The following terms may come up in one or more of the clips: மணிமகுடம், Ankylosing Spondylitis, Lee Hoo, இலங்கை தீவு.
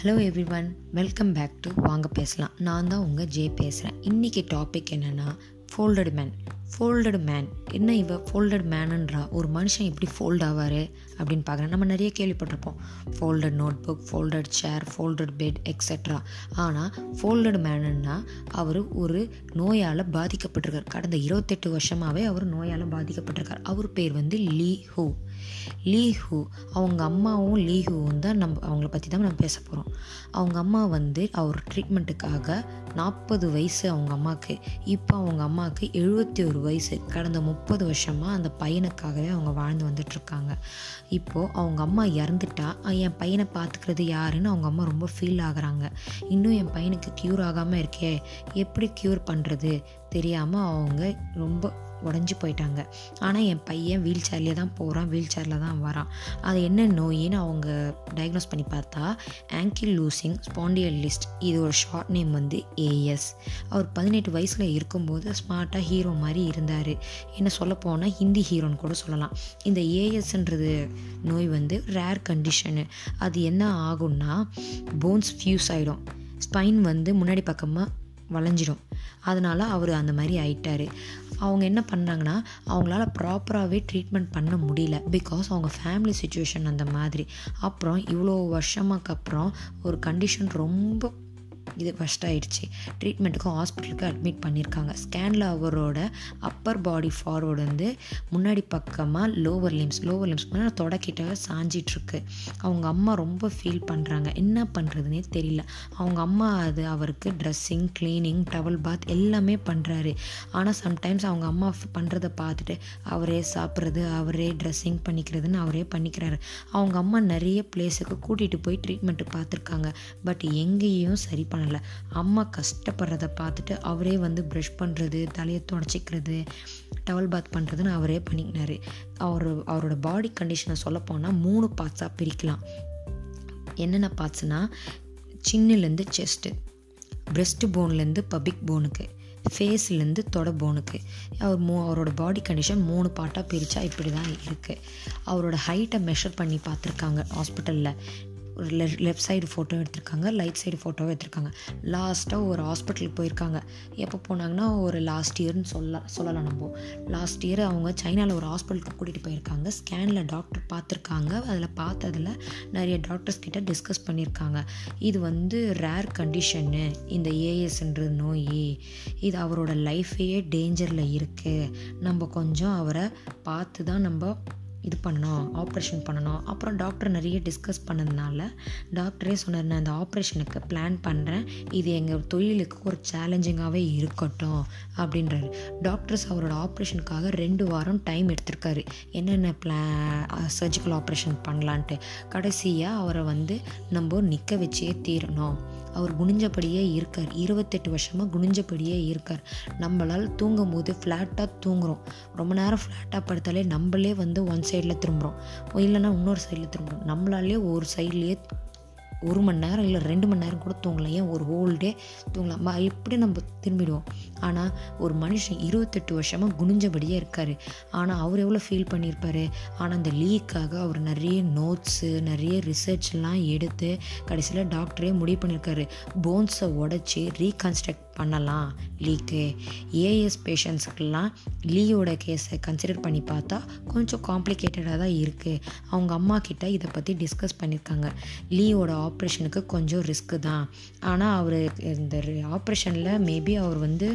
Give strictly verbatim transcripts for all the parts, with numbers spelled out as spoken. Hello everyone, welcome back to வாங்க பேசலாம். நான் தான் உங்கள் ஜே பேசுகிறேன். இன்றைக்கி டாபிக் என்னென்னா ஃபோல்டடு மேன். ஃபோல்டடு மேன் என்ன? இவ ஃபோல்டட் மேனுன்றா. ஒரு மனுஷன் எப்படி ஃபோல்ட் ஆவார் அப்படின்னு பார்க்குறேன். நம்ம நிறைய கேள்விப்பட்டிருப்போம், folded note book, folded chair, folded bed etcetera. ஆனால் ஃபோல்டடு மேனுன்னா அவர் ஒரு நோயால் பாதிக்கப்பட்டிருக்கார். கடந்த இருபத்தெட்டு வருஷமாகவே அவர் நோயால் பாதிக்கப்பட்டிருக்கார். அவர் பேர் வந்து லீ ஹூ. லீ ஹூ அவங்க அம்மாவும் லீ ஹூவும் தான் நம்ம அவங்கள பற்றி தான் நம்ம பேச போகிறோம். அவங்க அம்மா வந்து அவர் ட்ரீட்மெண்ட்டுக்காக நாற்பது வயசு அவங்க அம்மாவுக்கு. இப்போ அவங்க அம்மாவுக்கு எழுபத்தி ஒரு வயசு. கடந்த முப்பது வருஷமாக அந்த பையனுக்காகவே அவங்க வாழ்ந்து வந்துட்டுருக்காங்க. இப்போது அவங்க அம்மா இறந்துட்டா என் பையனை பார்த்துக்கிறது யாருன்னு அவங்க அம்மா ரொம்ப ஃபீல் ஆகுறாங்க. இன்னும் என் பையனுக்கு க்யூர் ஆகாமல் இருக்கே, எப்படி க்யூர் பண்ணுறது தெரியாமல் அவங்க ரொம்ப உடஞ்சி போயிட்டாங்க. ஆனால் என் பையன் வீல் சேர்லேயே தான் போகிறான், வீல் சேரில் தான் வரான். அது என்ன நோயின்னு அவங்க டயக்னோஸ் பண்ணி பார்த்தா ஆங்கிலோசிங் ஸ்பாண்டியலிஸ். இது ஒரு ஷார்ட் நேம் வந்து ஏஎஸ். அவர் பதினெட்டு வயசில் இருக்கும்போது ஸ்மார்ட்டாக ஹீரோ மாதிரி இருந்தார். என்ன சொல்ல போனால் ஹிந்தி ஹீரோன்னு கூட சொல்லலாம். இந்த ஏஎஸ்ன்றது நோய் வந்து ரேர் கண்டிஷனு. அது என்ன ஆகும்னா போன்ஸ் ஃபியூஸ் ஆகிடும், ஸ்பைன் வந்து முன்னாடி பக்கமாக வளைஞ்சிடும். அதனால் அவர் அந்த மாதிரி ஆயிட்டார். அவங்க என்ன பண்ணாங்கன்னா அவங்களால ப்ராப்பராகவே ட்ரீட்மெண்ட் பண்ண முடியல, பிகாஸ் அவங்க ஃபேமிலி சுச்சுவேஷன் அந்த மாதிரி. அப்புறம் இவ்வளோ வருஷமாக்கு அப்புறம் ஒரு கண்டிஷன் ரொம்ப இது ஃபஸ்ட் ஆகிடுச்சு. ட்ரீட்மெண்ட்டுக்கு ஹாஸ்பிட்டலுக்கு அட்மிட் பண்ணியிருக்காங்க. ஸ்கேனில் அவரோட அப்பர் பாடி ஃபார்வர்டு வந்து முன்னாடி பக்கமாக லோவர் லிம்ஸ் லோவர் லிம்ஸ் முன்னாடி தொடக்கிட்ட சாஞ்சிட்ருக்கு. அவங்க அம்மா ரொம்ப ஃபீல் பண்ணுறாங்க, என்ன பண்ணுறதுனே தெரியல. அவங்க அம்மா அது அவருக்கு ட்ரெஸ்ஸிங், க்ளீனிங், டவல் பாத் எல்லாமே பண்ணுறாரு. ஆனால் சம்டைம்ஸ் அவங்க அம்மா பண்ணுறதை பார்த்துட்டு அவரே சாப்பிட்றது, அவரே ட்ரெஸ்ஸிங் பண்ணிக்கிறதுன்னு அவரே பண்ணிக்கிறாரு. அவங்க அம்மா நிறைய பிளேஸுக்கு கூட்டிகிட்டு போய் ட்ரீட்மெண்ட்டு பார்த்துருக்காங்க, பட் எங்கேயும் சரி பண்ண இல்லை. அம்மா கஷ்டப்படுறத பார்த்துட்டு அவரே வந்து ப்ரஷ் பண்ணுறது, தலையை தொடச்சிக்கிறது, டவல் பாத் பண்ணுறதுன்னு அவரே பண்ணிக்கினார். அவர் அவரோட பாடி கண்டிஷனை சொல்லப்போனால் மூணு பார்ட்ஸாக பிரிக்கலாம். என்னென்ன பார்ட்ஸ்னால் சின்னிலேருந்து செஸ்ட்டு, பிரெஸ்ட் போன்லேருந்து பபிக் போனுக்கு, ஃபேஸ்லேருந்து தொட போனுக்கு. அவர் மூ அவரோட பாடி கண்டிஷன் மூணு பார்ட்டாக பிரித்தா இப்படி தான் இருக்குது. அவரோட ஹைட்டை மெஷர் பண்ணி பார்த்துருக்காங்க ஹாஸ்பிட்டலில். ஒரு லெ லெஃப்ட் சைடு ஃபோட்டோ எடுத்திருக்காங்க, ரைட் சைடு ஃபோட்டோவும் எடுத்திருக்காங்க. லாஸ்ட்டாக ஒரு ஹாஸ்பிட்டலுக்கு போயிருக்காங்க. எப்போ போனாங்கன்னா ஒரு லாஸ்ட் இயர்னு சொல்ல சொல்லலாம் நம்ம. லாஸ்ட் இயர் அவங்க சைனாவில் ஒரு ஹாஸ்பிட்டலுக்கு கூட்டிகிட்டு போயிருக்காங்க. ஸ்கேனில் டாக்டர் பார்த்துருக்காங்க. அதில் பார்த்ததில் நிறைய டாக்டர்ஸ் கிட்ட டிஸ்கஸ் பண்ணியிருக்காங்க. இது வந்து ரேர் கண்டிஷன்னு, இந்த ஏஎஸ்ன்ற நோய். இது அவரோட லைஃபையே டேஞ்சரில் இருக்குது. நம்ம கொஞ்சம் அவரை பார்த்து தான் நம்ம இது பண்ணணும், ஆப்ரேஷன் பண்ணணும். அப்புறம் டாக்டர் நிறைய டிஸ்கஸ் பண்ணதுனால டாக்டரே சொன்னார், நான் அந்த ஆப்ரேஷனுக்கு பிளான் பண்ணுறேன், இது எங்கள் தொழிலுக்கு ஒரு சேலஞ்சிங்காகவே இருக்கட்டும் அப்படின்றாரு. டாக்டர்ஸ் அவரோட ஆப்ரேஷனுக்காக ரெண்டு வாரம் டைம் எடுத்திருக்காரு, என்னென்ன பிளா சர்ஜிக்கல் ஆப்ரேஷன் பண்ணலான்ட்டு. கடைசியாக அவரை வந்து நம்ம நிற்க வச்சே தீரணும். அவர் குனிஞ்சபடியே இருக்கார், இருபத்தெட்டு வருஷமாக குனிஞ்சபடியே இருக்கார். நம்மளால் தூங்கும் போது ஃப்ளாட்டாக தூங்குகிறோம். ரொம்ப நேரம் ஃப்ளாட்டாக படுத்தாலே நம்மளே வந்து ஒன் சைடில் திரும்புகிறோம், இல்லைன்னா இன்னொரு சைடில் திரும்புகிறோம். நம்மளாலே ஒரு சைட்லேயே ஒரு மணி நேரம் இல்லை ரெண்டு மணி நேரம் கூட தூங்கலாம், ஏன் ஒரு ஹோல் டே தூங்கலாம், எப்படி நம்ம திரும்பிடுவோம். ஆனால் ஒரு மனுஷன் இருபத்தெட்டு வருஷமாக குனிஞ்சபடியே இருக்கார். ஆனால் அவர் எவ்வளோ ஃபீல் பண்ணியிருப்பார். ஆனால் அந்த லீக்காக அவர் நிறைய நோட்ஸு, நிறைய ரிசர்ச்லாம் எடுத்து கடைசியில் டாக்டரே முடிவு பண்ணியிருக்காரு, போன்ஸை உடச்சி ரீகன்ஸ்ட்ரக்ட் பண்ணலாம் லீக்கு. ஏஎஸ் பேஷண்ட்ஸுக்கெல்லாம் லீயோட கேஸை கன்சிடர் பண்ணி பார்த்தா கொஞ்சம் காம்ப்ளிகேட்டடாக தான் இருக்குது. அவங்க அம்மா கிட்ட இதை பற்றி டிஸ்கஸ் பண்ணியிருக்காங்க. லீயோட ஆப்ரேஷனுக்கு கொஞ்சம் ரிஸ்க்கு தான், ஆனால் அவர் இந்த ஆப்ரேஷனில் மேபி அவர் வந்து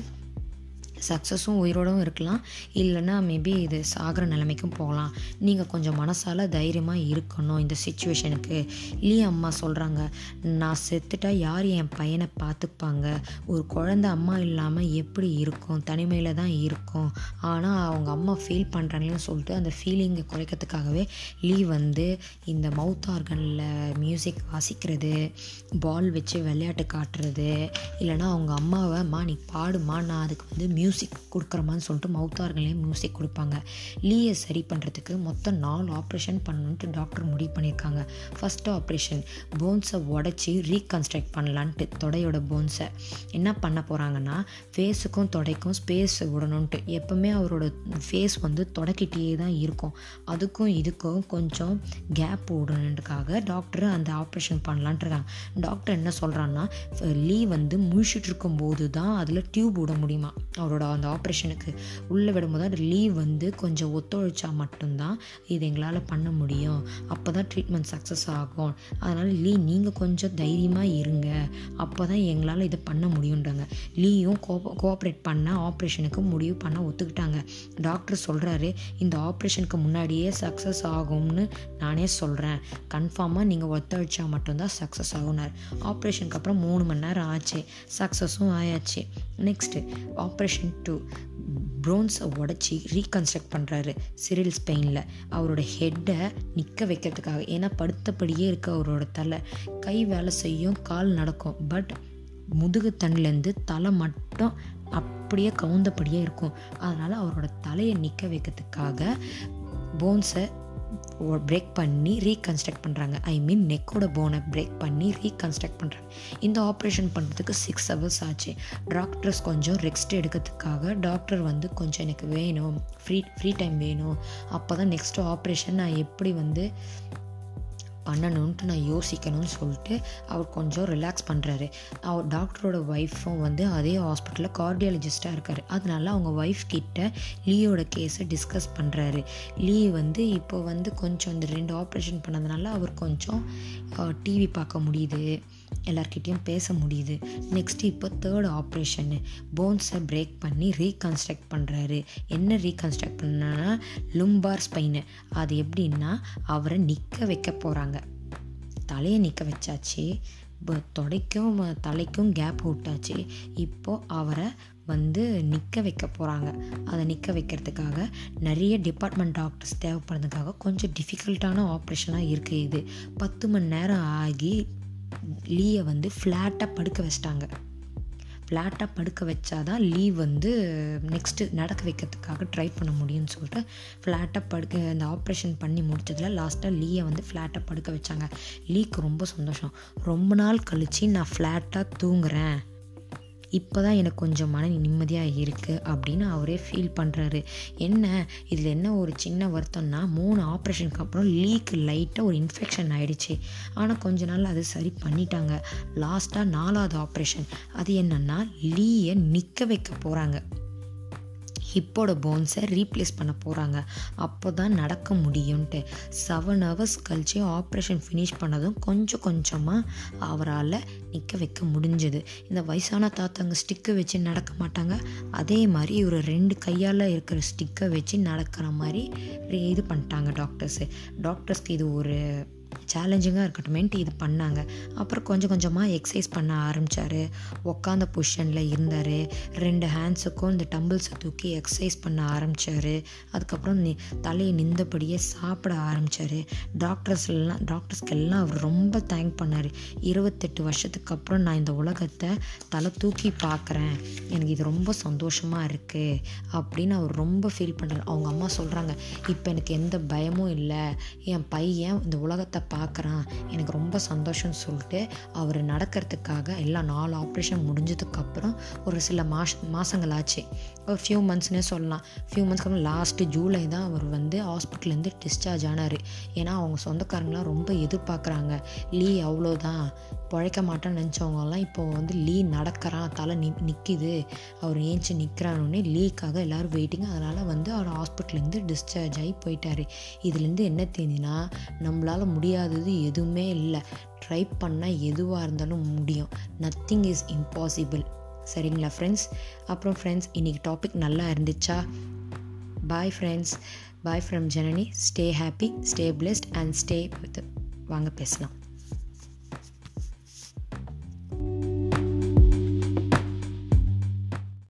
சக்ஸஸும் உயிரோடும் இருக்கலாம், இல்லைன்னா மேபி இது சாகிற நிலைமைக்கும் போகலாம். நீங்கள் கொஞ்சம் மனசால் தைரியமாக இருக்கணும் இந்த சிச்சுவேஷனுக்கு. இல்லையே அம்மா சொல்கிறாங்க, நான் செத்துட்டா யார் என் பையனை பார்த்துப்பாங்க? ஒரு குழந்தை அம்மா இல்லாமல் எப்படி இருக்கும்? தனிமையில் தான் இருக்கும். ஆனால் அவங்க அம்மா ஃபீல் பண்ணுறாங்கன்னு சொல்லிட்டு அந்த ஃபீலிங்கை குறைக்கிறதுக்காகவே லீ வந்து இந்த மவுத் ஆர்கனில் மியூசிக் வாசிக்கிறது, பால் வச்சு விளையாட்டு காட்டுறது, இல்லைனா அவங்க அம்மாவை மா நீ பாடுமா, நான் அதுக்கு வந்து மியூசிக் மியூசிக் கொடுக்குறமான்னு சொல்லிட்டு மவுத் ஆர்கன்லேயே மியூசிக் கொடுப்பாங்க. லீயை சரி பண்ணுறதுக்கு மொத்தம் நாலு ஆப்ரேஷன் பண்ணணுன்ட்டு டாக்டர் முடிவு பண்ணியிருக்காங்க. ஃபஸ்ட்டு ஆப்ரேஷன் போன்ஸை உடச்சி ரீகன்ஸ்ட்ரக்ட் பண்ணலான்ட்டு தொடையோட போன்ஸை என்ன பண்ண போகிறாங்கன்னா ஃபேஸுக்கும் தொடைக்கும் ஸ்பேஸ் விடணுன்ட்டு. எப்போவுமே அவரோட ஃபேஸ் வந்து தொடக்கிட்டே தான் இருக்கும், அதுக்கும் இதுக்கும் கொஞ்சம் கேப் விடணுன்றக்காக டாக்டர் அந்த ஆப்ரேஷன் பண்ணலான்ட்டு இருக்காங்க. டாக்டர் என்ன சொல்கிறான்னா லீ வந்து முழிச்சிட்டு இருக்கும்போது தான் அதில் டியூப் விட முடியுமா அவரோட அந்த ஆப்ரேஷனுக்கு, உள்ளே விடும்போது அது லீ வந்து கொஞ்சம் ஒத்துழைச்சா மட்டும்தான் இது எங்களால் பண்ண முடியும், அப்போ தான் ட்ரீட்மெண்ட் சக்ஸஸ் ஆகும், அதனால் லீ நீங்கள் கொஞ்சம் தைரியமாக இருங்க, அப்போ தான் எங்களால் இதை பண்ண முடியுன்றாங்க. லீயும் கோப கோஆப்ரேட் பண்ண ஆப்ரேஷனுக்கு முடிவு பண்ண ஒத்துக்கிட்டாங்க. டாக்டர் சொல்கிறாரு இந்த ஆப்ரேஷனுக்கு முன்னாடியே சக்ஸஸ் ஆகும்னு நானே சொல்கிறேன், கன்ஃபார்மாக நீங்கள் ஒத்துழைச்சா மட்டும்தான் சக்ஸஸ் ஆகுனார். ஆப்ரேஷனுக்கு அப்புறம் மூணு மணி நேரம் ஆச்சு, சக்ஸஸும் ஆயாச்சு. நெக்ஸ்ட்டு ஆப்ரேஷன் டூ ப்ரோன்ஸை உடச்சி ரீகன்ஸ்ட்ரக்ட் பண்ணுறாரு சிரில் ஸ்பெயினில் அவரோட ஹெட்டை நிற்க வைக்கிறதுக்காக. ஏன்னா படுத்தபடியே இருக்க அவரோட தலை கை வேலை செய்யும், கால் நடக்கும், பட் முதுகு தண்டிலேருந்து தலை மட்டும் அப்படியே கவுந்தபடியே இருக்கும். அதனால் அவரோட தலையை நிற்க வைக்கிறதுக்காக போன்ஸை பிரேக் பண்ணி ரீகன்ஸ்ட்ரக்ட் பண்ணுறாங்க. ஐ மீன் நெக்கோட போனை பிரேக் பண்ணி ரீகன்ஸ்ட்ரக்ட் பண்ணுறாங்க. இந்த ஆப்ரேஷன் பண்ணுறதுக்கு சிக்ஸ் ஹவர்ஸ் ஆச்சு. டாக்டர்ஸ் கொஞ்சம் ரெஸ்ட் எடுக்கிறதுக்காக டாக்டர் வந்து கொஞ்சம் எனக்கு வேணும், ஃப்ரீ ஃப்ரீ டைம் வேணும், அப்போ தான் நெக்ஸ்ட்டு ஆப்ரேஷன் நான் எப்படி வந்து பண்ணணுன்ட்டு நான் யோசிக்கணும்னு சொல்லிட்டு அவர் கொஞ்சம் ரிலாக்ஸ் பண்ணுறாரு. அவர் டாக்டரோட ஒய்ஃபும் வந்து அதே ஹாஸ்பிட்டலில் கார்டியாலஜிஸ்ட்டாக இருக்கார். அதனால அவங்க ஒய்ஃப் கிட்ட லீயோட கேஸை டிஸ்கஸ் பண்ணுறாரு. லீ வந்து இப்போ வந்து கொஞ்சம் இந்த ரெண்டு ஆப்ரேஷன் பண்ணதுனால அவர் கொஞ்சம் டிவி பார்க்க முடியுது, எல்லார்கிட்டையும் பேச முடியுது. நெக்ஸ்ட்டு இப்போ தேர்ட் ஆப்ரேஷனு போன்ஸை பிரேக் பண்ணி ரீகன்ஸ்ட்ரக்ட் பண்ணுறாரு. என்ன ரீகன்ஸ்ட்ரக்ட் பண்ணனா லும்பார் ஸ்பைனு. அது எப்படின்னா அவரை நிற்க வைக்க போகிறாங்க, தலையை நிற்க வச்சாச்சு, தொடைக்கும் தலைக்கும் கேப் விட்டாச்சு, இப்போது அவரை வந்து நிற்க வைக்க போகிறாங்க. அதை நிற்க வைக்கிறதுக்காக நிறைய டிபார்ட்மெண்ட் டாக்டர்ஸ் தேவைப்படுறதுக்காக கொஞ்சம் டிஃபிகல்ட்டான ஆப்ரேஷனாக இருக்குது. இது பத்து மணி நேரம் ஆகி லீயை வந்து ஃப்ளாட்டாக படுக்க வச்சிட்டாங்க. ஃப்ளாட்டாக படுக்க வச்சாதான் லீ வந்து நெக்ஸ்ட்டு நடக்க வைக்கிறதுக்காக ட்ரை பண்ண முடியும்னு சொல்லிட்டு ஃப்ளாட்டாக படுக்க இந்த ஆப்ரேஷன் பண்ணி முடித்ததில் லாஸ்ட்டாக லீயை வந்து ஃப்ளாட்டாக படுக்க வச்சாங்க. லீக்கு ரொம்ப சந்தோஷம், ரொம்ப நாள் கழித்து நான் ஃப்ளாட்டாக தூங்குறேன், இப்போ தான் எனக்கு கொஞ்சம் மன நிம்மதியாக இருக்குது அப்படின்னு அவரே ஃபீல் பண்ணுறாரு. என்ன இதில் என்ன ஒரு சின்ன வருத்தம்னா மூணு ஆப்ரேஷனுக்கு அப்புறம் லீக்கு லைட்டாக ஒரு இன்ஃபெக்ஷன் ஆகிடுச்சு, ஆனால் கொஞ்ச நாள் அது சரி பண்ணிட்டாங்க. லாஸ்ட்டாக நாலாவது ஆப்ரேஷன், அது என்னென்னா லீயை நிற்க வைக்க போகிறாங்க, ஹிப்போட போன்ஸை ரீப்ளேஸ் பண்ண போகிறாங்க, அப்போ தான் நடக்க முடியும்ன்ட்டு. செவன் ஹவர்ஸ் கழிச்சு ஆப்ரேஷன் ஃபினிஷ் பண்ணதும் கொஞ்சம் கொஞ்சமாக அவரால் நிற்க வைக்க முடிஞ்சது. இந்த வயசான தாத்தாங்க ஸ்டிக்கை வச்சு நடக்க மாட்டாங்க, அதே மாதிரி ஒரு ரெண்டு கையால் இருக்கிற ஸ்டிக்கை வச்சு நடக்கிற மாதிரி இது பண்ணிட்டாங்க டாக்டர்ஸு. டாக்டர்ஸ்க்கு இது ஒரு சேலஞ்சிங்காக இருக்கட்டுமேன்ட்டு இது பண்ணாங்க. அப்புறம் கொஞ்சம் கொஞ்சமாக எக்ஸசைஸ் பண்ண ஆரம்பித்தார், உட்காந்த பொசிஷனில் இருந்தார், ரெண்டு ஹேண்ட்ஸுக்கும் இந்த டம்பிள்ஸை தூக்கி எக்ஸசைஸ் பண்ண ஆரம்பித்தார். அதுக்கப்புறம் தலையை நின்றபடியே சாப்பிட ஆரம்பித்தார். டாக்டர்ஸ்லாம் டாக்டர்ஸ்க்கெல்லாம் அவர் ரொம்ப தேங்க் பண்ணார். இருபத்தெட்டு வருஷத்துக்கு அப்புறம் நான் இந்த உலகத்தை தலை தூக்கி பார்க்குறேன், எனக்கு இது ரொம்ப சந்தோஷமாக இருக்குது அப்படின்னு அவர் ரொம்ப ஃபீல் பண்ணுறாரு. அவங்க அம்மா சொல்கிறாங்க இப்போ எனக்கு எந்த பயமும் இல்லை, என் பையன் இந்த உலகத்தை பார்க்குறான், எனக்கு ரொம்ப சந்தோஷம்னு சொல்லிட்டு அவர் நடக்கிறதுக்காக எல்லா நாலு ஆப்ரேஷன் முடிஞ்சதுக்கப்புறம் ஒரு சில மாஷ் மாதங்கள் ஆச்சு, ஒரு ஃபியூ மந்த்ஸ்னே சொல்லலாம். ஃபியூ மந்த்ஸ்க்கு அப்புறம் லாஸ்ட்டு ஜூலை தான் அவர் வந்து ஹாஸ்பிட்டல்லேருந்து டிஸ்சார்ஜ் ஆனார். ஏன்னா அவங்க சொந்தக்காரங்களாம் ரொம்ப எதிர்பார்க்குறாங்க, லீ அவ்வளோதான் பழைக்க மாட்டான்னு நினச்சவங்கலாம் இப்போ வந்து லீ நடக்கிறான், தலை நி நிற்கிது அவர் ஏஞ்சி நிற்கிறானே லீக்காக எல்லோரும் வெயிட்டிங். அதனால் வந்து அவர் ஹாஸ்பிட்டல்லேருந்து டிஸ்சார்ஜ் ஆகி போயிட்டார். இதுலேருந்து என்ன தெரிஞ்சுன்னா நம்மளால் முடியாதது எதுவுமே இல்லை, ட்ரை பண்ணால் எதுவாக இருந்தாலும் முடியும், நத்திங் இஸ் இம்பாசிபிள். சரிங்களா ஃப்ரெண்ட்ஸ்? அப்புறம் ஃப்ரெண்ட்ஸ் இன்றைக்கி டாபிக் நல்லா இருந்துச்சா? Bye friends, bye from Janani. Stay happy, stay blessed and stay with. வாங்க பேசலாம்.